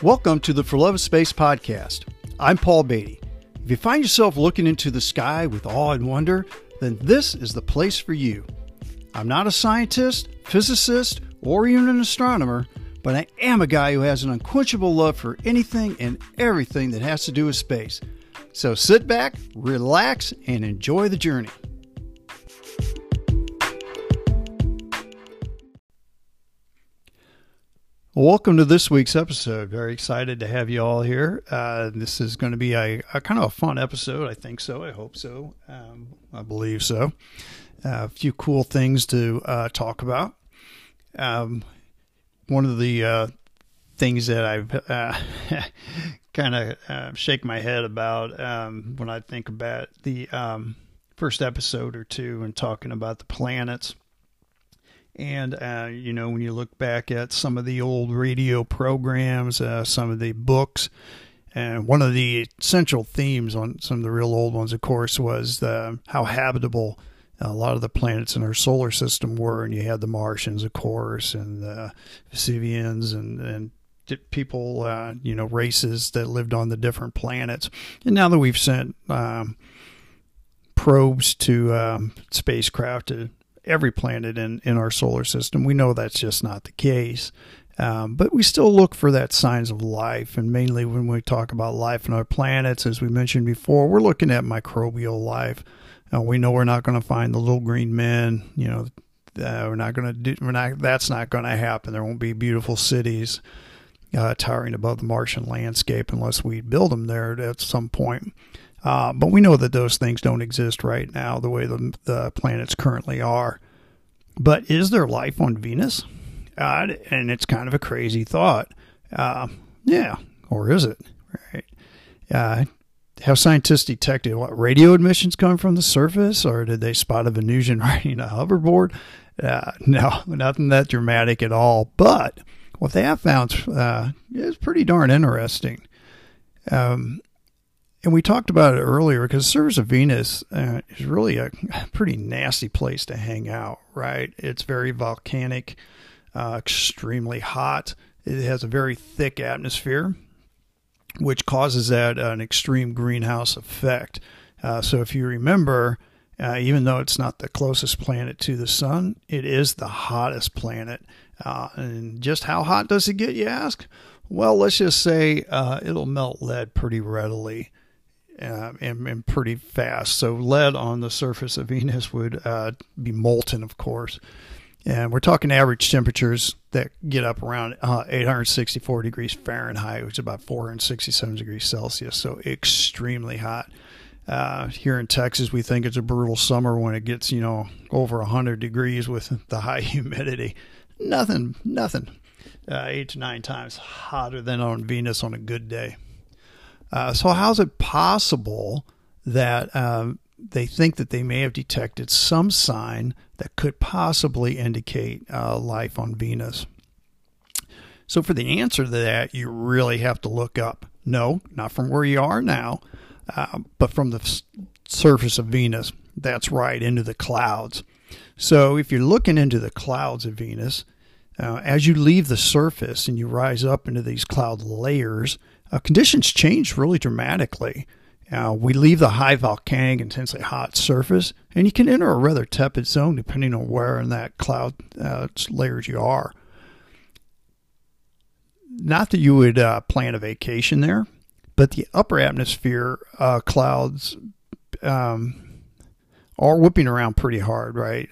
Welcome to the For Love of Space podcast. I'm Paul Beatty. If you find yourself looking into the sky with awe and wonder, then this is the place for you. I'm not a scientist, physicist, or even an astronomer, but I am a guy who has an unquenchable love for anything and everything that has to do with space. So sit back, relax, and enjoy the journey. Welcome to this week's episode. Very excited to have you all here. This is going to be a kind of a fun episode. I think so. I hope so. I believe so. A few cool things to talk about. One of the things that I've kind of shake my head about when I think about the first episode or two and talking about the planets. And, you know, when you look back at some of the old radio programs, some of the books, and one of the central themes on some of the real old ones, of course, was how habitable a lot of the planets in our solar system were. And you had the Martians, of course, and the Vesuvians and people, you know, races that lived on the different planets. And now that we've sent probes to spacecraft to every planet in our solar system, we know that's just not the case. But we still look for that signs of life. And mainly when we talk about life on our planets, as we mentioned before, we're looking at microbial life. We know we're not going to find the little green men, you know, that's not going to happen. There won't be beautiful cities towering above the Martian landscape unless we build them there at some point. But we know that those things don't exist right now the way the planets currently are. But is there life on Venus? And it's kind of a crazy thought. Yeah, or is it? Right? Have scientists detected what radio emissions come from the surface? Or did they spot a Venusian riding a hoverboard? No, nothing that dramatic at all. But what they have found is pretty darn interesting. And we talked about it earlier because the surface of Venus is really a pretty nasty place to hang out, right? It's very volcanic, extremely hot. It has a very thick atmosphere, which causes an extreme greenhouse effect. So if you remember, even though it's not the closest planet to the sun, it is the hottest planet. And just how hot does it get, you ask? Well, let's just say it'll melt lead pretty readily. And pretty fast. So lead on the surface of Venus would be molten, of course. And we're talking average temperatures that get up around 864 degrees Fahrenheit, which is about 467 degrees Celsius. So extremely hot. Here in Texas, we think it's a brutal summer when it gets, you know, over 100 degrees with the high humidity. Nothing. 8 to 9 times hotter than on Venus on a good day. So how is it possible that they think that they may have detected some sign that could possibly indicate life on Venus? So for the answer to that, you really have to look up. No, not from where you are now, but from the surface of Venus. That's right, into the clouds. So if you're looking into the clouds of Venus, as you leave the surface and you rise up into these cloud layers, conditions change really dramatically. We leave the high volcanic, intensely hot surface, and you can enter a rather tepid zone depending on where in that cloud layers you are. Not that you would plan a vacation there, but the upper atmosphere clouds are whipping around pretty hard, right?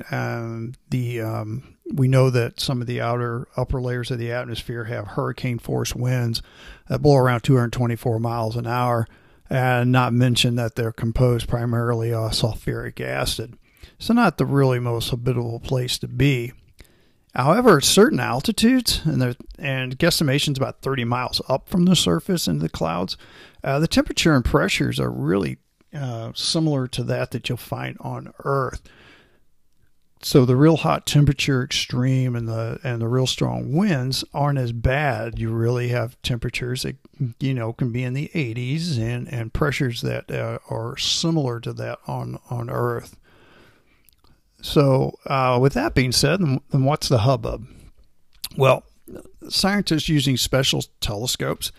We know that some of the upper layers of the atmosphere have hurricane force winds that blow around 224 miles an hour, and not mention that they're composed primarily of sulfuric acid. So not the really most habitable place to be. However, at certain altitudes, and guesstimations about 30 miles up from the surface into the clouds, the temperature and pressures are really similar to that you'll find on Earth. So the real hot temperature extreme and the real strong winds aren't as bad. You really have temperatures that, you know, can be in the 80s and pressures that are similar to that on Earth. So with that being said, then what's the hubbub? Well, scientists using special telescopes.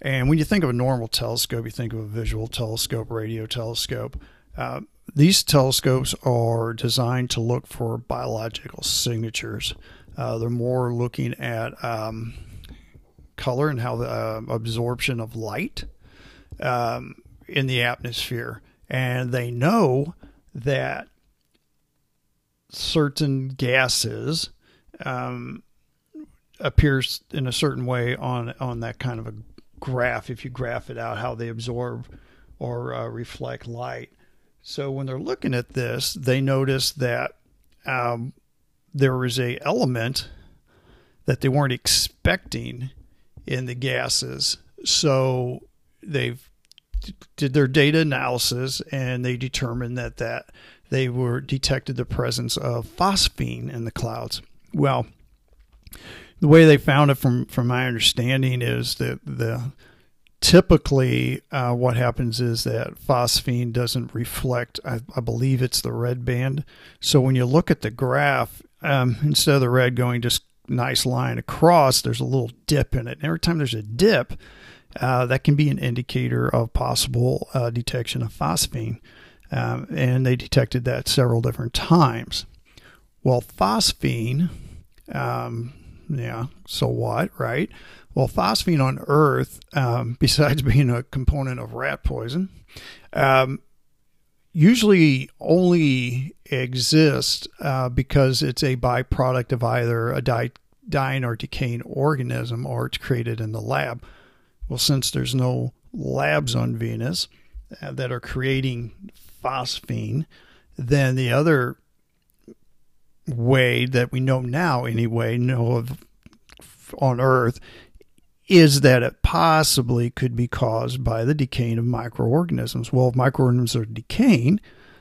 And when you think of a normal telescope, you think of a visual telescope, radio telescope. These telescopes are designed to look for biological signatures. They're more looking at color and how the absorption of light in the atmosphere. And they know that certain gases appears in a certain way on that kind of a graph, if you graph it out, how they absorb or reflect light. So when they're looking at this, they notice that there is an element that they weren't expecting in the gases. So they've did their data analysis, and they determined that they were detected the presence of phosphine in the clouds. Well, the way they found it, from my understanding, is that typically what happens is that phosphine doesn't reflect, I believe it's the red band. So when you look at the graph, instead of the red going just nice line across, there's a little dip in it. And every time there's a dip, that can be an indicator of possible detection of phosphine. And they detected that several different times. Well, phosphine... yeah, so what, right? Well, phosphine on Earth, besides being a component of rat poison, usually only exists because it's a byproduct of either a dying or decaying organism, or it's created in the lab. Well, since there's no labs on Venus that are creating phosphine, then the other way that we know now, anyway, of on Earth, is that it possibly could be caused by the decaying of microorganisms. Well, if microorganisms are decaying,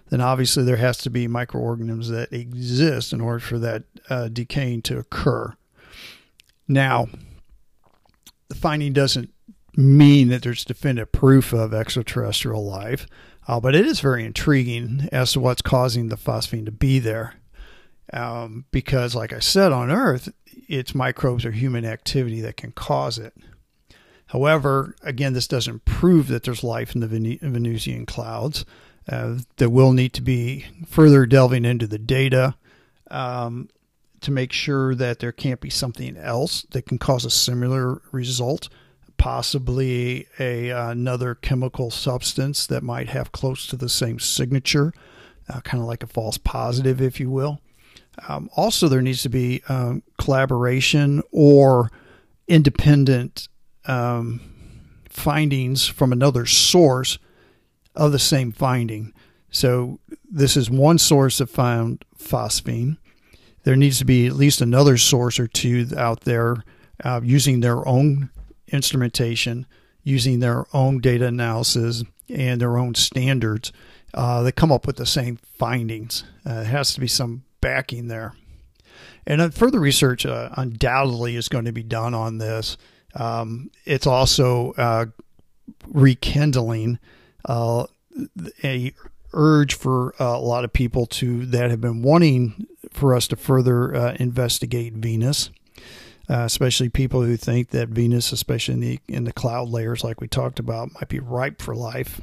then obviously there has to be microorganisms that exist in order for that decaying to occur. Now, the finding doesn't mean that there's definitive proof of extraterrestrial life, but it is very intriguing as to what's causing the phosphine to be there. Because, like I said, on Earth, it's microbes or human activity that can cause it. However, again, this doesn't prove that there's life in the Venusian clouds. There will need to be further delving into the data to make sure that there can't be something else that can cause a similar result, possibly another chemical substance that might have close to the same signature, kind of like a false positive, if you will. Also, there needs to be collaboration or independent findings from another source of the same finding. So this is one source that found phosphine. There needs to be at least another source or two out there using their own instrumentation, using their own data analysis and their own standards that come up with the same findings. It has to be some backing there, and further research undoubtedly is going to be done on this. It's also rekindling a urge for a lot of people that have been wanting for us to further investigate Venus, especially people who think that Venus, especially in the cloud layers like we talked about, might be ripe for life.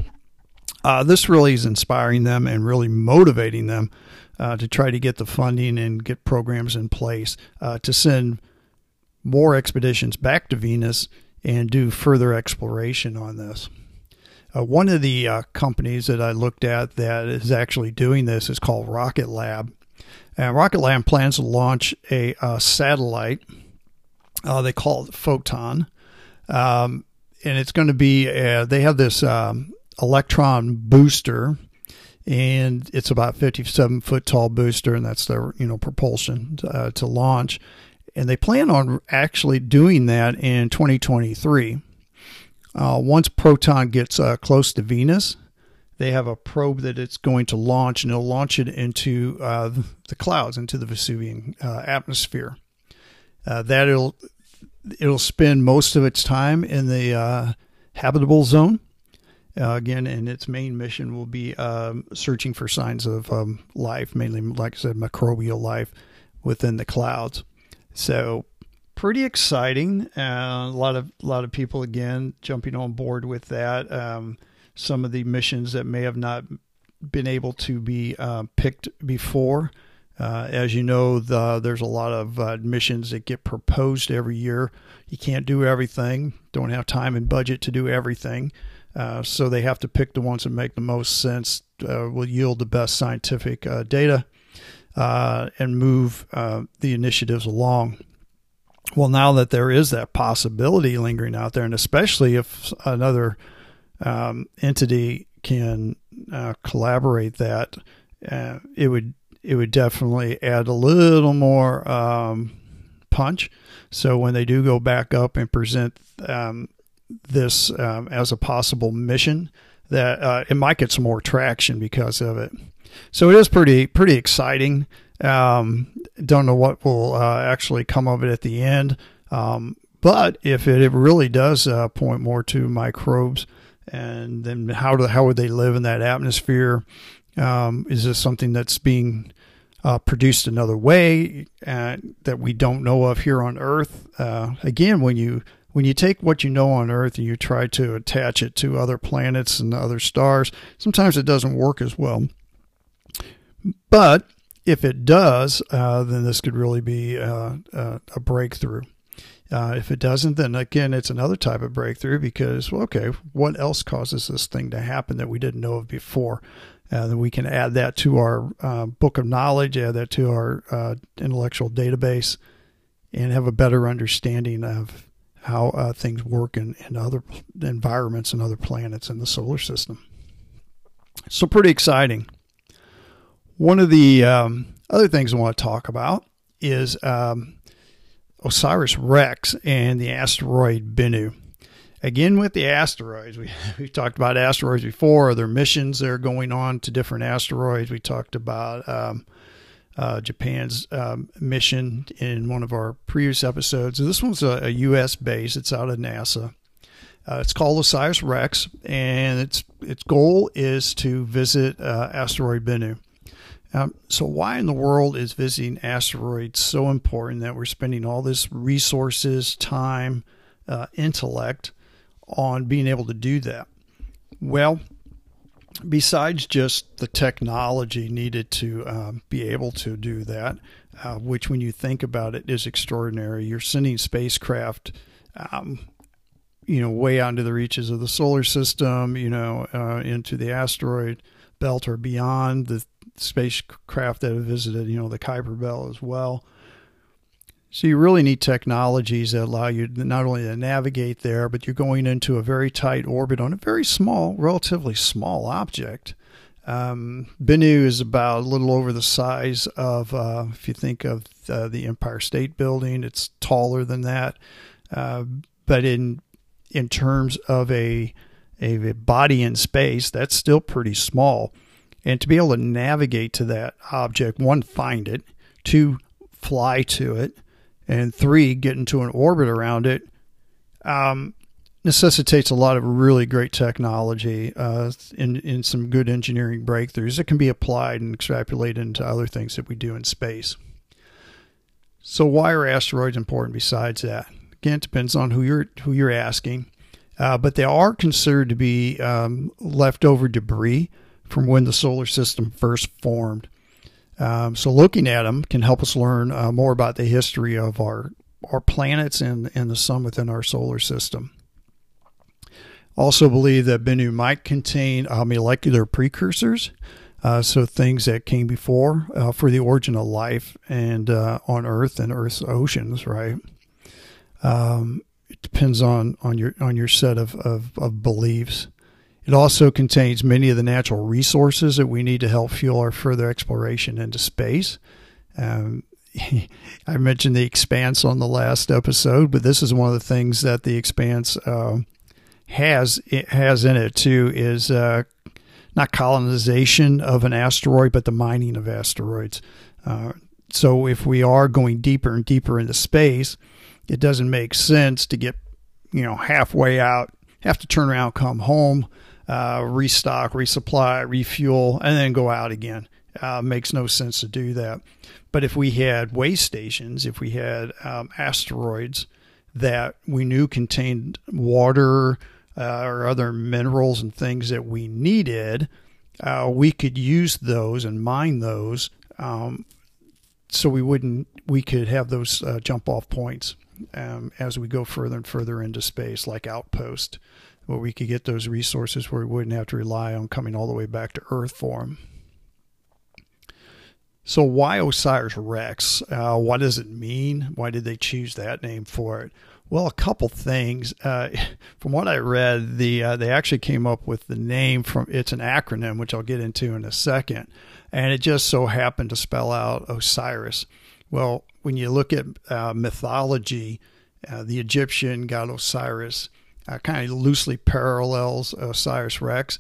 This really is inspiring them and really motivating them to try to get the funding and get programs in place to send more expeditions back to Venus and do further exploration on this. One of the companies that I looked at that is actually doing this is called Rocket Lab. And Rocket Lab plans to launch a satellite. They call it Photon. And it's going to be, they have this electron booster, and it's about 57-foot tall booster, and that's their propulsion to launch. And they plan on actually doing that in 2023. Once Proton gets close to Venus, they have a probe that it's going to launch, and it'll launch it into the clouds, into the Vesuvian atmosphere. It'll spend most of its time in the habitable zone. Again, and its main mission will be searching for signs of life, mainly, like I said, microbial life within the clouds. So pretty exciting. A lot of people again jumping on board with that. Some of the missions that may have not been able to be picked before. As you know, there's a lot of missions that get proposed every year. You can't do everything, don't have time and budget to do everything. So they have to pick the ones that make the most sense, will yield the best scientific data, and move the initiatives along. Well, now that there is that possibility lingering out there, and especially if another entity can collaborate that, it would definitely add a little more punch. So when they do go back up and present this as a possible mission, that it might get some more traction because of it. So it is pretty exciting. Don't know what will actually come of it at the end, but if it really does point more to microbes, and then how would they live in that atmosphere? Is this something that's being produced another way that we don't know of here on Earth? Again, when you take what you know on Earth and you try to attach it to other planets and other stars, sometimes it doesn't work as well. But if it does, then this could really be a breakthrough. If it doesn't, then again, it's another type of breakthrough because, well, okay, what else causes this thing to happen that we didn't know of before? Then we can add that to our book of knowledge, add that to our intellectual database, and have a better understanding of how things work in other environments and other planets in the solar system. So pretty exciting. One of the other things I want to talk about is OSIRIS-REx and the asteroid Bennu. Again, with the asteroids, we've talked about asteroids before, other missions that are going on to different asteroids. We talked about Japan's mission in one of our previous episodes. This one's a U.S. base. It's out of NASA. It's called OSIRIS-REx, and its goal is to visit asteroid Bennu. So why in the world is visiting asteroids so important that we're spending all this resources, time, intellect on being able to do that? Well, besides just the technology needed to be able to do that, which when you think about it is extraordinary. You're sending spacecraft, way out into the reaches of the solar system, into the asteroid belt or beyond, the spacecraft that have visited, the Kuiper Belt as well. So you really need technologies that allow you not only to navigate there, but you're going into a very tight orbit on a relatively small object. Bennu is about a little over the size of, if you think of the Empire State Building, it's taller than that. But in terms of a body in space, that's still pretty small. And to be able to navigate to that object, one, find it, two, fly to it, and three, get into an orbit around it, necessitates a lot of really great technology in some good engineering breakthroughs that can be applied and extrapolated into other things that we do in space. So why are asteroids important besides that? Again, it depends on who you're asking, but they are considered to be leftover debris from when the solar system first formed. So looking at them can help us learn more about the history of our planets and the sun within our solar system. Also believe that Bennu might contain molecular precursors, so things that came before for the origin of life and on Earth and Earth's oceans, right? It depends on your set of beliefs. It also contains many of the natural resources that we need to help fuel our further exploration into space. I mentioned the Expanse on the last episode, but this is one of the things that the Expanse has in it too, is not colonization of an asteroid, but the mining of asteroids. So if we are going deeper and deeper into space, it doesn't make sense to get halfway out, have to turn around, come home, restock, resupply, refuel, and then go out again. Makes no sense to do that. But if we had way stations, if we had asteroids that we knew contained water or other minerals and things that we needed, we could use those and mine those, so we could have those jump off points as we go further and further into space, like outpost, where we could get those resources where we wouldn't have to rely on coming all the way back to Earth for them. So why OSIRIS-REx? What does it mean? Why did they choose that name for it? Well, a couple things. From what I read, they actually came up with the name from, it's an acronym, which I'll get into in a second, and it just so happened to spell out Osiris. Well, when you look at mythology, the Egyptian god Osiris kind of loosely parallels OSIRIS-REx.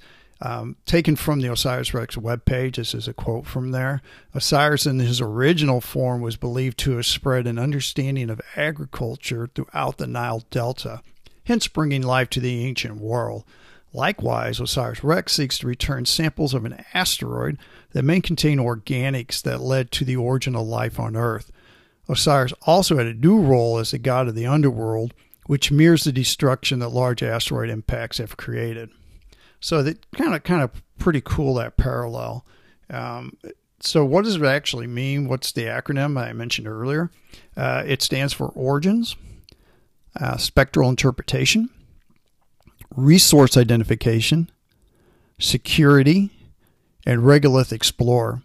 Taken from the OSIRIS-REx webpage, this is a quote from there. Osiris in his original form was believed to have spread an understanding of agriculture throughout the Nile Delta, hence bringing life to the ancient world. Likewise, OSIRIS-REx seeks to return samples of an asteroid that may contain organics that led to the origin of life on Earth. Osiris also had a new role as the god of the underworld, which mirrors the destruction that large asteroid impacts have created. So that kind of pretty cool, that parallel. So what does it actually mean? What's the acronym I mentioned earlier? It stands for origins, spectral interpretation, resource identification, security, and regolith explore.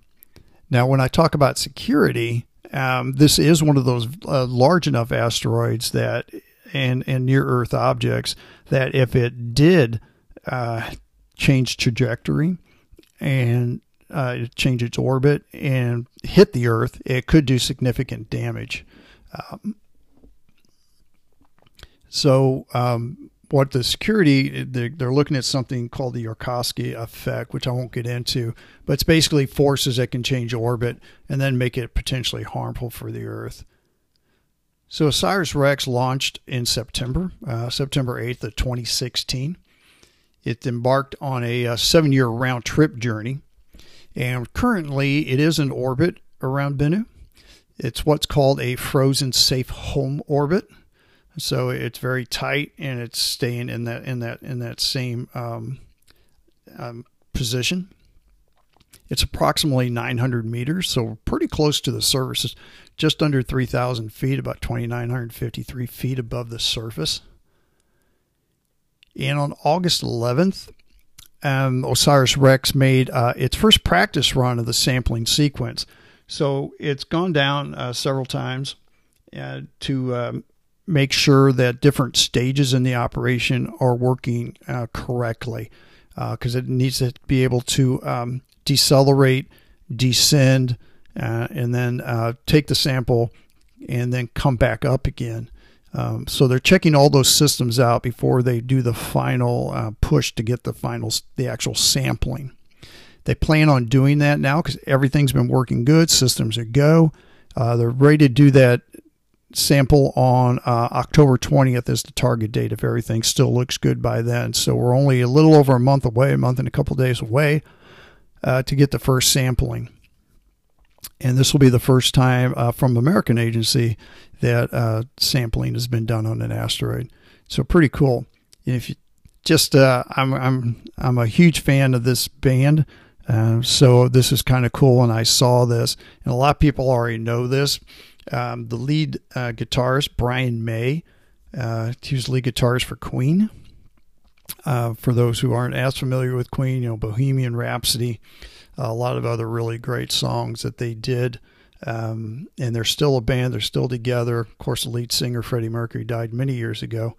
Now, when I talk about security, this is one of those large enough asteroids that and near-Earth objects that if it did change trajectory and change its orbit and hit the Earth, it could do significant damage. What the security, they're looking at something called the Yarkovsky effect, which I won't get into, but it's basically forces that can change orbit and then make it potentially harmful for the Earth. So OSIRIS-REx launched in September 8th of 2016. It embarked on a 7-year round-trip journey, and currently it is in orbit around Bennu. It's what's called a frozen safe home orbit, so it's very tight and it's staying in that same position. It's approximately 900 meters, so we're pretty close to the surface, just under 3,000 feet, about 2,953 feet above the surface. And on August 11th, OSIRIS-REx made its first practice run of the sampling sequence. So it's gone down several times to make sure that different stages in the operation are working correctly, because it needs to be able to decelerate, descend, and then take the sample and then come back up again. So they're checking all those systems out before they do the final push to get the actual sampling. They plan on doing that now because everything's been working good. Systems are go. They're ready to do that sample on October 20th is the target date if everything still looks good by then. So we're only a little over a month away, a month and a couple days away to get the first sampling. And this will be the first time from American agency that sampling has been done on an asteroid. So pretty cool. And if you just, I'm a huge fan of this band, so this is kind of cool. And I saw this, and a lot of people already know this. The lead guitarist, Brian May, he was lead guitarist for Queen. For those who aren't as familiar with Queen, you know, Bohemian Rhapsody, a lot of other really great songs that they did. And they're still a band. They're still together. Of course, the lead singer, Freddie Mercury, died many years ago.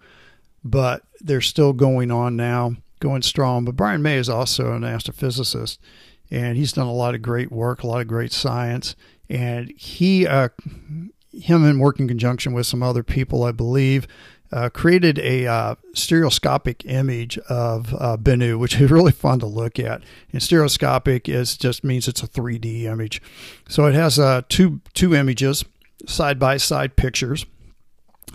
But they're still going on now, going strong. But Brian May is also an astrophysicist. And he's done a lot of great work, a lot of great science. And him in working conjunction with some other people, I believe, created a stereoscopic image of Bennu, which is really fun to look at. And stereoscopic just means it's a 3D image. So it has two images, side-by-side pictures.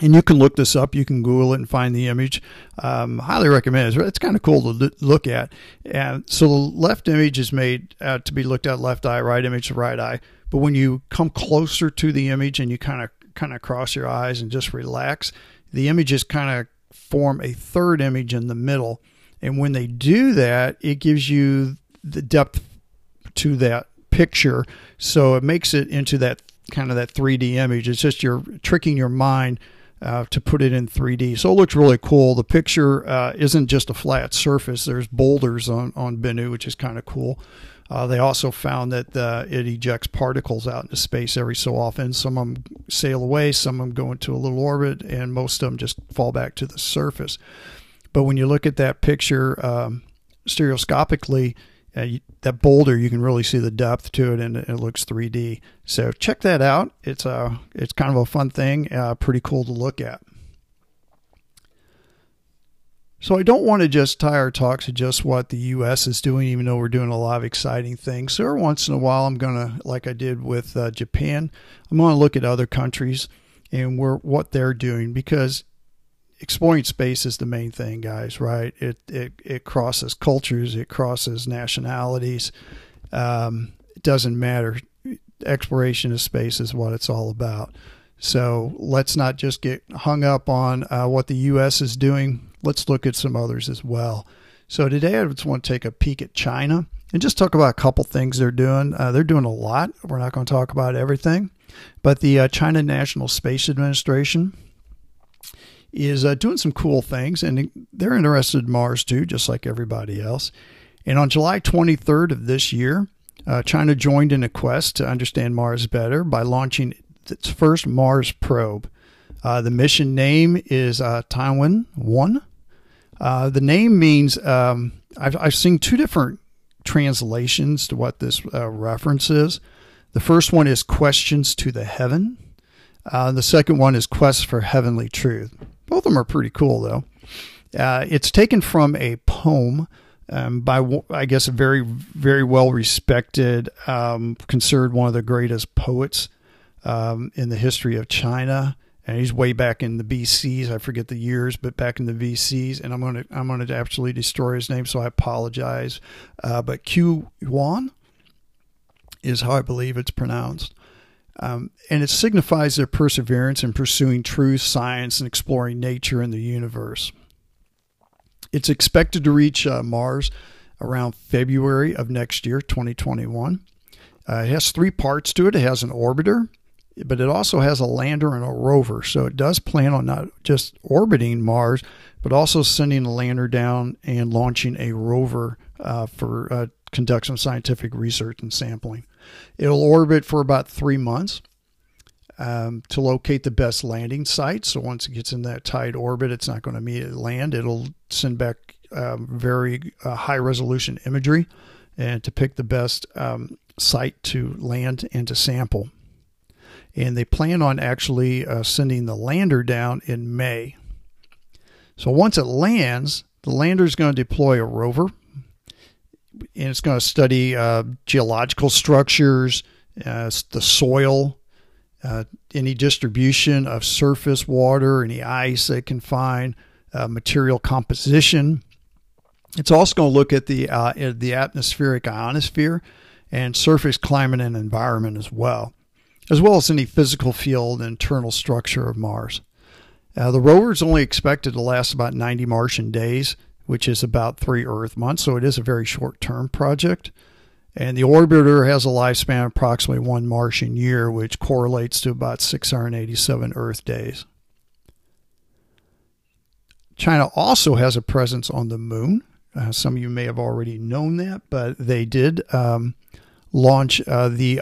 And you can look this up. You can Google it and find the image. Highly recommend it. It's kind of cool to look at. And so the left image is made to be looked at left eye, right image, right eye. But when you come closer to the image and you kind of cross your eyes and just relax, the images kind of form a third image in the middle. And when they do that, it gives you the depth to that picture. So it makes it into that kind of that 3D image. It's just you're tricking your mind to put it in 3D. So it looks really cool. The picture isn't just a flat surface. There's boulders on Bennu, which is kind of cool. They also found that it ejects particles out into space every so often. Some of them sail away, some of them go into a little orbit, and most of them just fall back to the surface. But when you look at that picture stereoscopically, that boulder, you can really see the depth to it, and it looks 3D. So check that out. It's kind of a fun thing, pretty cool to look at. So I don't want to just tie our talk to just what the U.S. is doing, even though we're doing a lot of exciting things. So every once in a while, I'm going to, like I did with Japan, I'm going to look at other countries and what they're doing, because exploring space is the main thing, guys, right? It crosses cultures, it crosses nationalities. It doesn't matter. Exploration of space is what it's all about. So let's not just get hung up on what the U.S. is doing. Let's look at some others as well. So today I just want to take a peek at China and just talk about a couple things they're doing. They're doing a lot. We're not going to talk about everything. But the China National Space Administration is doing some cool things, and they're interested in Mars too, just like everybody else. And on July 23rd of this year, China joined in a quest to understand Mars better by launching its first Mars probe. The mission name is Tianwen-1. The name means, I've seen two different translations to what this reference is. The first one is Questions to the Heaven. The second one is Quest for Heavenly Truth. Both of them are pretty cool, though. It's taken from a poem by, I guess, a very, very well-respected, considered one of the greatest poets in the history of China. And he's way back in the BCs. I forget the years, but back in the BCs. And I'm gonna absolutely destroy his name, so I apologize. But Q-Yuan is how I believe it's pronounced. And it signifies their perseverance in pursuing truth, science, and exploring nature and the universe. It's expected to reach Mars around February of next year, 2021. It has three parts to it. It has an orbiter, but it also has a lander and a rover. So it does plan on not just orbiting Mars, but also sending a lander down and launching a rover for conduct some scientific research and sampling. It'll orbit for about 3 months to locate the best landing site. So once it gets in that tight orbit, it's not going to immediately land. It'll send back very high-resolution imagery and to pick the best site to land and to sample. And they plan on actually sending the lander down in May. So once it lands, the lander is going to deploy a rover, and it's going to study geological structures, the soil, any distribution of surface water, any ice they can find, material composition. It's also going to look at the atmospheric ionosphere and surface climate and environment as well as any physical field and internal structure of Mars. The rover is only expected to last about 90 Martian days, which is about 3 Earth months, so it is a very short-term project. And the orbiter has a lifespan of approximately 1 Martian year, which correlates to about 687 Earth days. China also has a presence on the moon. Some of you may have already known that, but they did launch the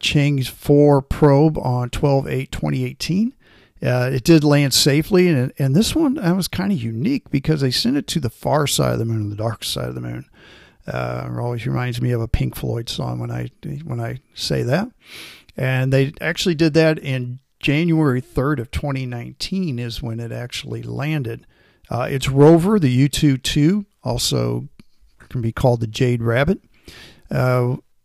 Chang'e 4 probe on 12/8/2018. It did land safely, and this one was kind of unique because they sent it to the far side of the moon, the dark side of the moon. It always reminds me of a Pink Floyd song when I say that. And they actually did that in January 3rd of 2019 is when it actually landed. Its rover, the Yutu 2, also can be called the Jade Rabbit,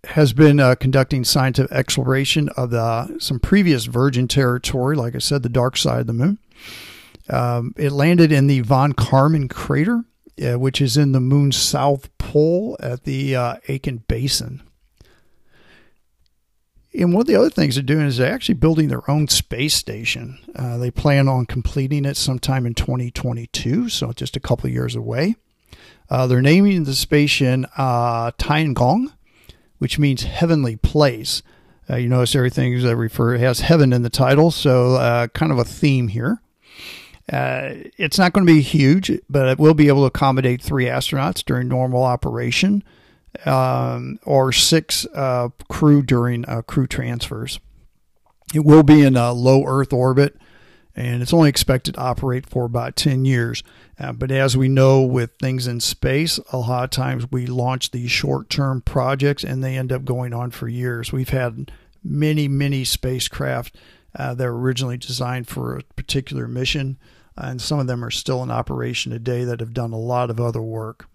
has been conducting scientific exploration of some previous virgin territory, like I said, the dark side of the moon, It landed in the von Karman crater, which is in the moon's south pole at the Aiken basin. And one of the other things they're doing is they're actually building their own space station. They plan on completing it sometime in 2022, so just a couple of years away. They're naming the station Tiangong, which means heavenly place. You notice everything that has heaven in the title, so kind of a theme here. It's not going to be huge, but it will be able to accommodate 3 astronauts during normal operation, or 6 crew during crew transfers. It will be in a low Earth orbit, and it's only expected to operate for about 10 years. But as we know with things in space, a lot of times we launch these short-term projects and they end up going on for years. We've had many, many spacecraft that were originally designed for a particular mission, and some of them are still in operation today that have done a lot of other work.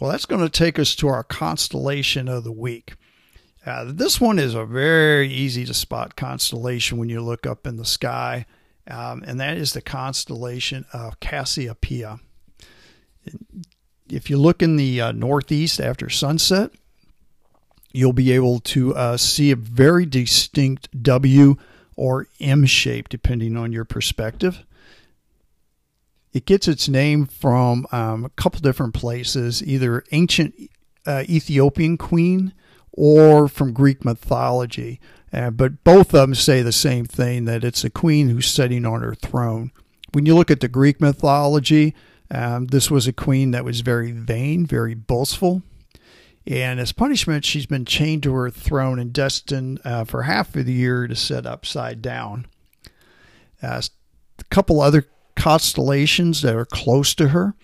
Well, that's going to take us to our constellation of the week. This one is a very easy to spot constellation when you look up in the sky, and that is the constellation of Cassiopeia. If you look in the northeast after sunset, you'll be able to see a very distinct W or M shape, depending on your perspective. It gets its name from a couple different places, either ancient Ethiopian queen or from Greek mythology. But both of them say the same thing, that it's a queen who's sitting on her throne. When you look at the Greek mythology, this was a queen that was very vain, very boastful. And as punishment, she's been chained to her throne and destined for half of the year to sit upside down. A couple other constellations that are close to her.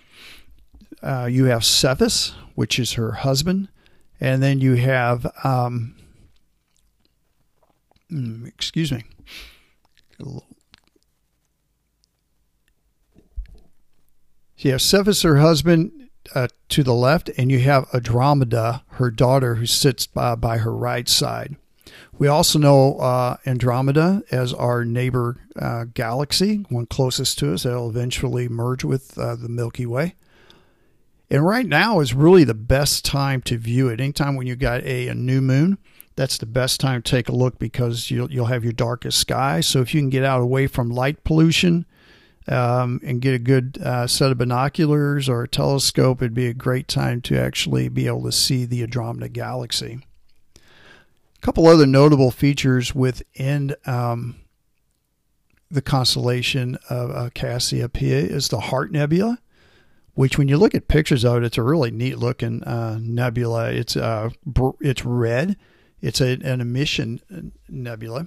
You have Cepheus, which is her husband. And then you have, excuse me, so you have Cepheus, her husband, to the left, and you have Andromeda, her daughter, who sits by her right side. We also know Andromeda as our neighbor galaxy, one closest to us that will eventually merge with the Milky Way. And right now is really the best time to view it. Anytime when you got a new moon, that's the best time to take a look, because you'll have your darkest sky. So if you can get out away from light pollution and get a good set of binoculars or a telescope, it'd be a great time to actually be able to see the Andromeda Galaxy. A couple other notable features within the constellation of Cassiopeia is the Heart Nebula, which when you look at pictures of it, it's a really neat looking nebula. It's red. It's an emission nebula.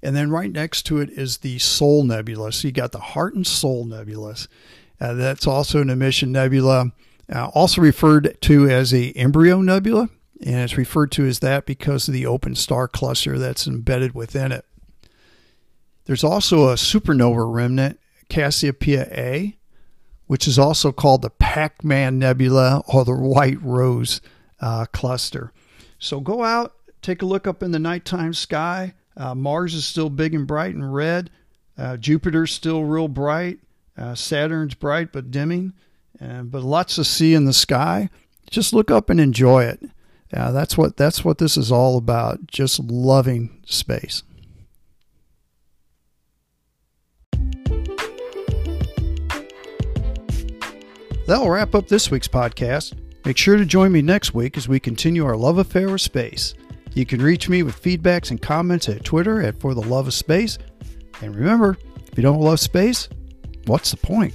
And then right next to it is the Soul Nebula. So you got the Heart and Soul Nebulas. That's also an emission nebula, also referred to as an Embryo Nebula. And it's referred to as that because of the open star cluster that's embedded within it. There's also a supernova remnant, Cassiopeia A, which is also called the Pac-Man Nebula or the White Rose cluster. So go out, take a look up in the nighttime sky. Mars is still big and bright and red. Jupiter's still real bright. Saturn's bright but dimming. But lots to see in the sky. Just look up and enjoy it. That's what this is all about, just loving space. That'll wrap up this week's podcast. Make sure to join me next week as we continue our love affair with space. You can reach me with feedbacks and comments at Twitter at For the Love of Space. And remember, if you don't love space, what's the point?